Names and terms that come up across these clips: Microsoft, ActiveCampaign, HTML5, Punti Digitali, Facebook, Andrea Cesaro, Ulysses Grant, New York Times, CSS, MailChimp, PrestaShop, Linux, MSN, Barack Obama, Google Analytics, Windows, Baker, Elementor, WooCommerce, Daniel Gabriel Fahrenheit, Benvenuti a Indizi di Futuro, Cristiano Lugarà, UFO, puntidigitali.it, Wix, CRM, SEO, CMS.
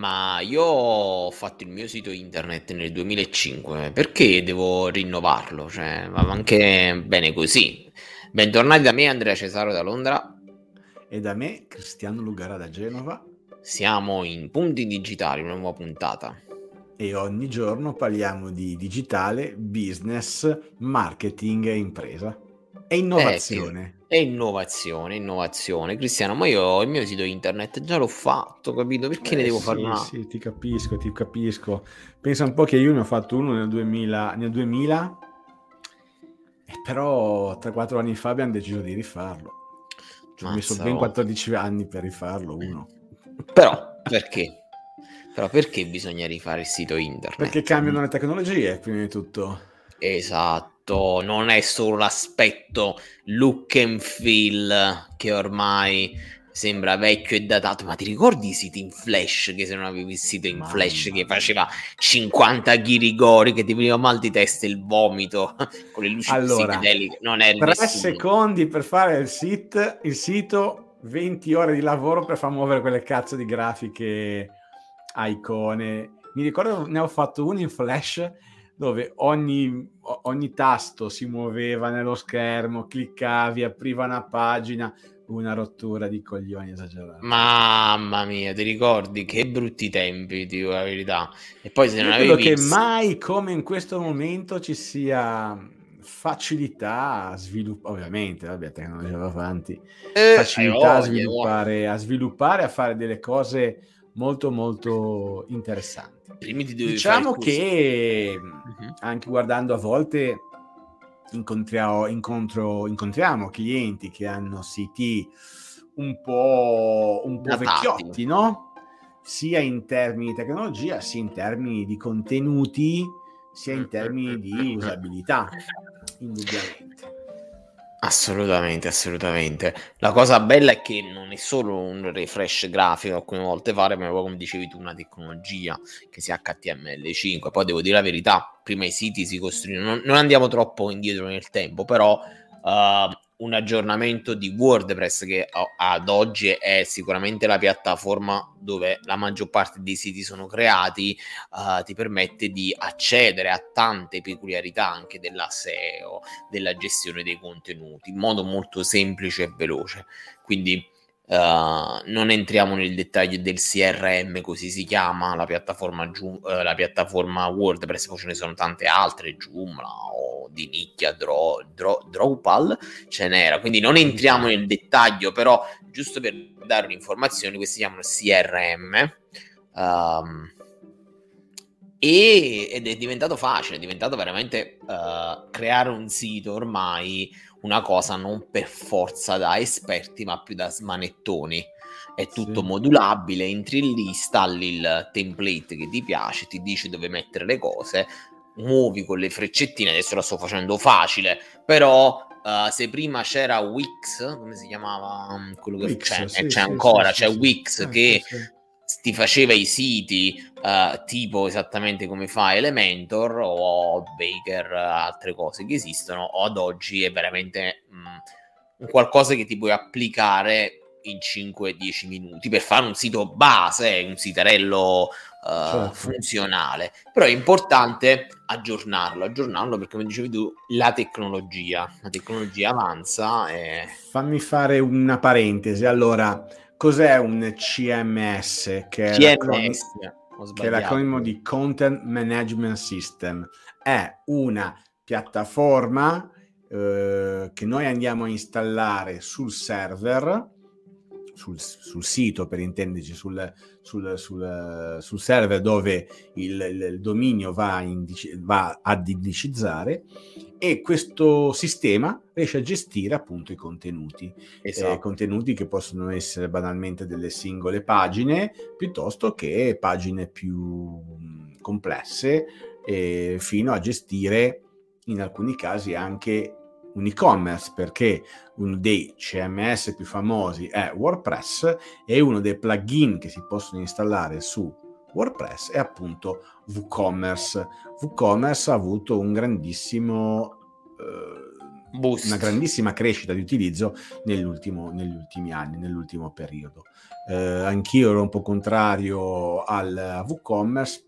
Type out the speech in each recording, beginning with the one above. Ma io ho fatto il mio sito internet nel 2005, perché devo rinnovarlo? Cioè, va anche bene così. Bentornati da me, Andrea Cesaro da Londra. E da me, Cristiano Lugarà da Genova. Siamo in Punti Digitali, una nuova puntata. E ogni giorno parliamo di digitale, business, marketing e impresa. E innovazione. È innovazione, Cristiano, ma io il mio sito internet già l'ho fatto, capito? Perché ne devo fare una? Sì, ti capisco. Pensa un po' che io ne ho fatto uno nel 2000, però 3-4 anni fa abbiamo deciso di rifarlo. Ci ho messo ben 14 anni per rifarlo uno. Però perché bisogna rifare il sito internet? Perché cambiano le tecnologie, prima di tutto. Esatto. Non è solo l'aspetto look and feel che ormai sembra vecchio e datato, ma ti ricordi i siti in flash? Che se non avevi il sito in flash che faceva 50 chirigori, che ti veniva mal di testa, il vomito con le luci psichedeliche, non era 3 secondi per fare il sito, 20 ore di lavoro per far muovere quelle cazzo di grafiche a icone. Mi ricordo, ne ho fatto uno in flash dove ogni tasto si muoveva nello schermo, cliccavi, apriva una pagina, una rottura di coglioni esagerata. Mamma mia, ti ricordi? Che brutti tempi, ti dico la verità. E poi se non avevi visto... che mai come in questo momento ci sia facilità a sviluppare, ovviamente, tecnologia va avanti, facilità a sviluppare, a fare delle cose molto molto interessanti. Diciamo che anche guardando, a volte incontriamo clienti che hanno siti un po' vecchiotti, no? Sia in termini di tecnologia, sia in termini di contenuti, sia in termini di usabilità, indubbiamente. Assolutamente. La cosa bella è che non è solo un refresh grafico alcune volte fare, ma poi, come dicevi tu, una tecnologia che sia HTML5. Poi devo dire la verità, prima i siti si costruiscono, non andiamo troppo indietro nel tempo, però un aggiornamento di WordPress, che ad oggi è sicuramente la piattaforma dove la maggior parte dei siti sono creati, ti permette di accedere a tante peculiarità anche della SEO, della gestione dei contenuti, in modo molto semplice e veloce. Quindi non entriamo nel dettaglio del CRM, così si chiama la piattaforma WordPress, poi ce ne sono tante altre, Joomla o di nicchia Drupal ce n'era, quindi non entriamo nel dettaglio, però giusto per dare un'informazione, questi si chiamano CRM, ed è diventato facile, è diventato veramente creare un sito ormai una cosa non per forza da esperti, ma più da smanettoni. È tutto modulabile, entri lì, installi il template che ti piace, ti dice dove mettere le cose, muovi con le freccettine. Adesso la sto facendo facile, però se prima c'era Wix, come si chiamava? Quello che Wix, c'è ancora Wix che... Sì. Ti faceva i siti tipo esattamente come fa Elementor o Baker, altre cose che esistono, o ad oggi è veramente un qualcosa che ti puoi applicare in 5-10 minuti per fare un sito base, un siterello funzionale. Però è importante aggiornarlo perché, come dicevi tu, la tecnologia avanza e... Fammi fare una parentesi, allora. Cos'è un CMS? Che è l'acronimo di Content Management System. È una piattaforma che noi andiamo a installare sul server, sul sito per intenderci, sul server dove il dominio va ad indicizzare, e questo sistema riesce a gestire appunto i contenuti. Esatto. Contenuti che possono essere banalmente delle singole pagine, piuttosto che pagine più complesse, fino a gestire in alcuni casi anche un e-commerce, perché uno dei CMS più famosi è WordPress, e uno dei plugin che si possono installare su WordPress è appunto WooCommerce. WooCommerce ha avuto un grandissimo Boost. Una grandissima crescita di utilizzo negli ultimi anni, nell'ultimo periodo. Anch'io ero un po' contrario al WooCommerce,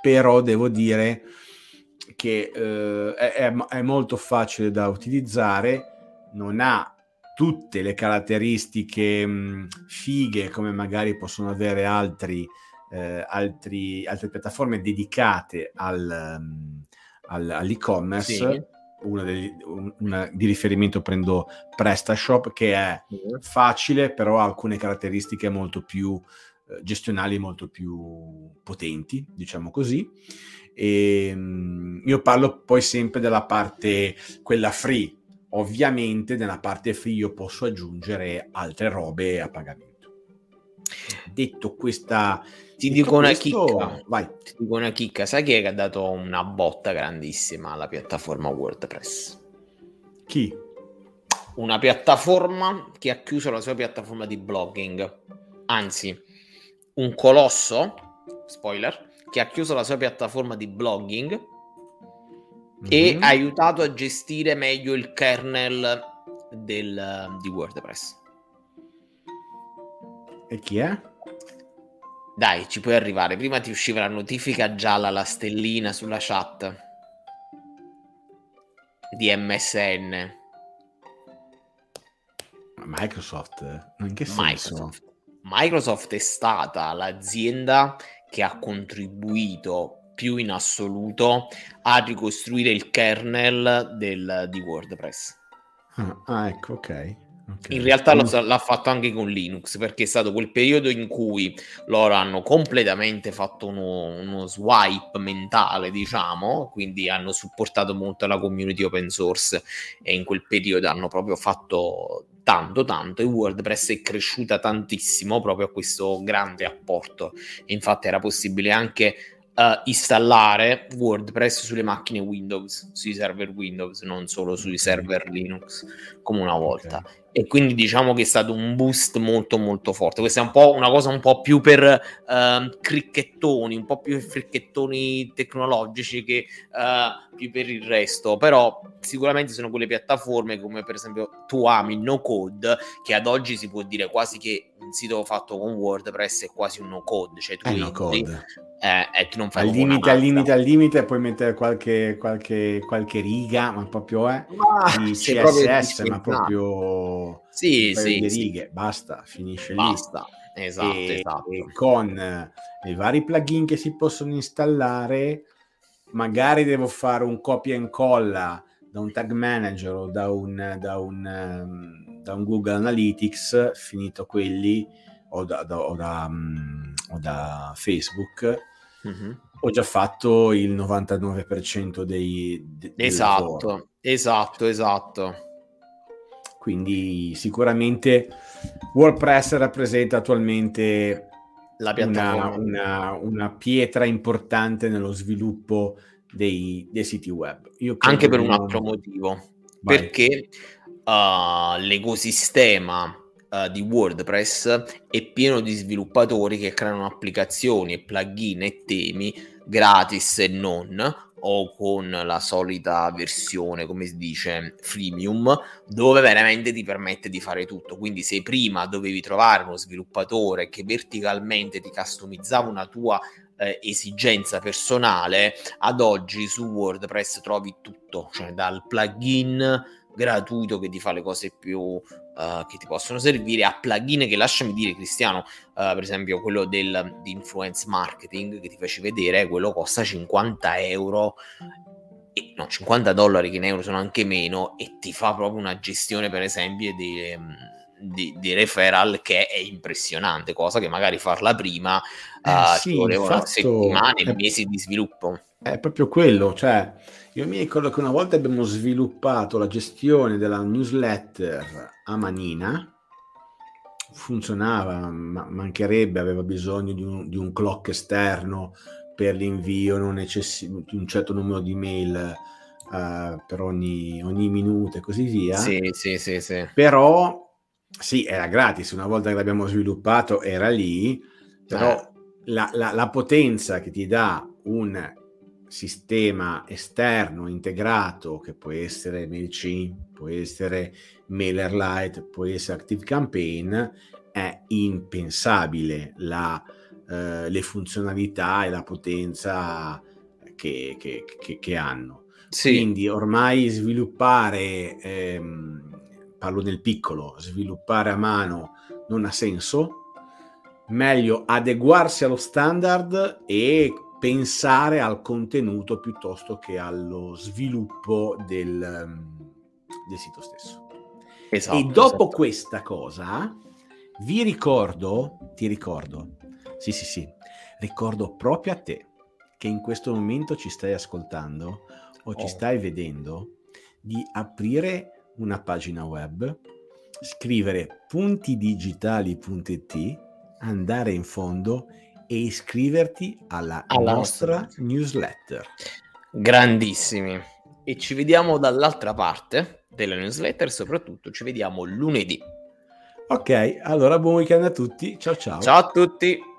però devo dire che è molto facile da utilizzare, non ha tutte le caratteristiche fighe come magari possono avere altre piattaforme dedicate all'e-commerce. Sì. Una di riferimento prendo PrestaShop, che è facile, però ha alcune caratteristiche molto più gestionali, molto più potenti, diciamo così. E io parlo poi sempre della parte, quella free. Ovviamente nella parte free io posso aggiungere altre robe a pagamento. Detto questa, ti dico una chicca. Vai. Ti dico una chicca. Sai chi è che ha dato una botta grandissima alla piattaforma WordPress? Chi? Una piattaforma che ha chiuso la sua piattaforma di blogging. Anzi, un colosso, spoiler, che ha chiuso la sua piattaforma di blogging e ha aiutato a gestire meglio il kernel di WordPress. E chi è? Dai, ci puoi arrivare. Prima ti usciva la notifica gialla, la stellina sulla chat di MSN. Microsoft? In che senso? Microsoft è stata l'azienda che ha contribuito più in assoluto a ricostruire il kernel di WordPress. Ah, ecco, ok. Okay. In realtà l'ha fatto anche con Linux, perché è stato quel periodo in cui loro hanno completamente fatto uno swipe mentale, diciamo, quindi hanno supportato molto la community open source e in quel periodo hanno proprio fatto tanto e WordPress è cresciuta tantissimo proprio a questo grande apporto. Infatti era possibile anche installare WordPress sulle macchine Windows, sui server Windows, non solo sui server Linux come una volta. Okay. E quindi diciamo che è stato un boost molto forte. Questa è un po' una cosa un po' più per cricchettoni, un po' più per fricchettoni tecnologici che più per il resto, però sicuramente sono quelle piattaforme come per esempio Tu Ami il No Code, che ad oggi si può dire quasi che un sito fatto con WordPress è quasi un no code, cioè tu no code. Tu non fai al limite puoi mettere qualche riga, ma proprio di CSS, ma proprio sì, righe, basta, finisce lì. Esatto. E con i vari plugin che si possono installare, magari devo fare un copia e incolla da un tag manager o da un Google Analytics, finito quelli, o da Facebook, ho già fatto il 99% esatto. Quindi sicuramente WordPress rappresenta attualmente la piattaforma, una pietra importante nello sviluppo dei siti web. Io anche per un altro motivo. Vai. Perché l'ecosistema di WordPress è pieno di sviluppatori che creano applicazioni e plugin e temi gratis e non, o con la solita versione, come si dice, freemium, dove veramente ti permette di fare tutto. Quindi se prima dovevi trovare uno sviluppatore che verticalmente ti customizzava una tua esigenza personale, ad oggi su WordPress trovi tutto, cioè dal plugin gratuito che ti fa le cose più che ti possono servire, a plugin che, lasciami dire Cristiano, per esempio quello di influence marketing che ti feci vedere, quello costa $50, che in euro sono anche meno, e ti fa proprio una gestione per esempio di referral che è impressionante, cosa che magari farla prima ci volevano settimane, mesi di sviluppo. È proprio quello, cioè io mi ricordo che una volta abbiamo sviluppato la gestione della newsletter a manina, funzionava, mancherebbe, aveva bisogno di un clock esterno per l'invio, non necessario un certo numero di mail per ogni minuto e così via. Sì. Però sì, era gratis, una volta che l'abbiamo sviluppato era lì, però la potenza che ti dà un sistema esterno integrato, che può essere MailChimp, può essere MailerLite, può essere ActiveCampaign, è impensabile le funzionalità e la potenza che hanno. Sì. Quindi ormai sviluppare, parlo nel piccolo, sviluppare a mano non ha senso, meglio adeguarsi allo standard e pensare al contenuto piuttosto che allo sviluppo del sito stesso. Esatto, e dopo questa cosa vi ricordo, ricordo proprio a te che in questo momento ci stai ascoltando o ci stai vedendo di aprire una pagina web, scrivere puntidigitali.it, andare in fondo e iscriverti alla nostra newsletter. Grandissimi. E ci vediamo dall'altra parte della newsletter, soprattutto ci vediamo lunedì. Ok, allora buon weekend a tutti. Ciao ciao. Ciao a tutti.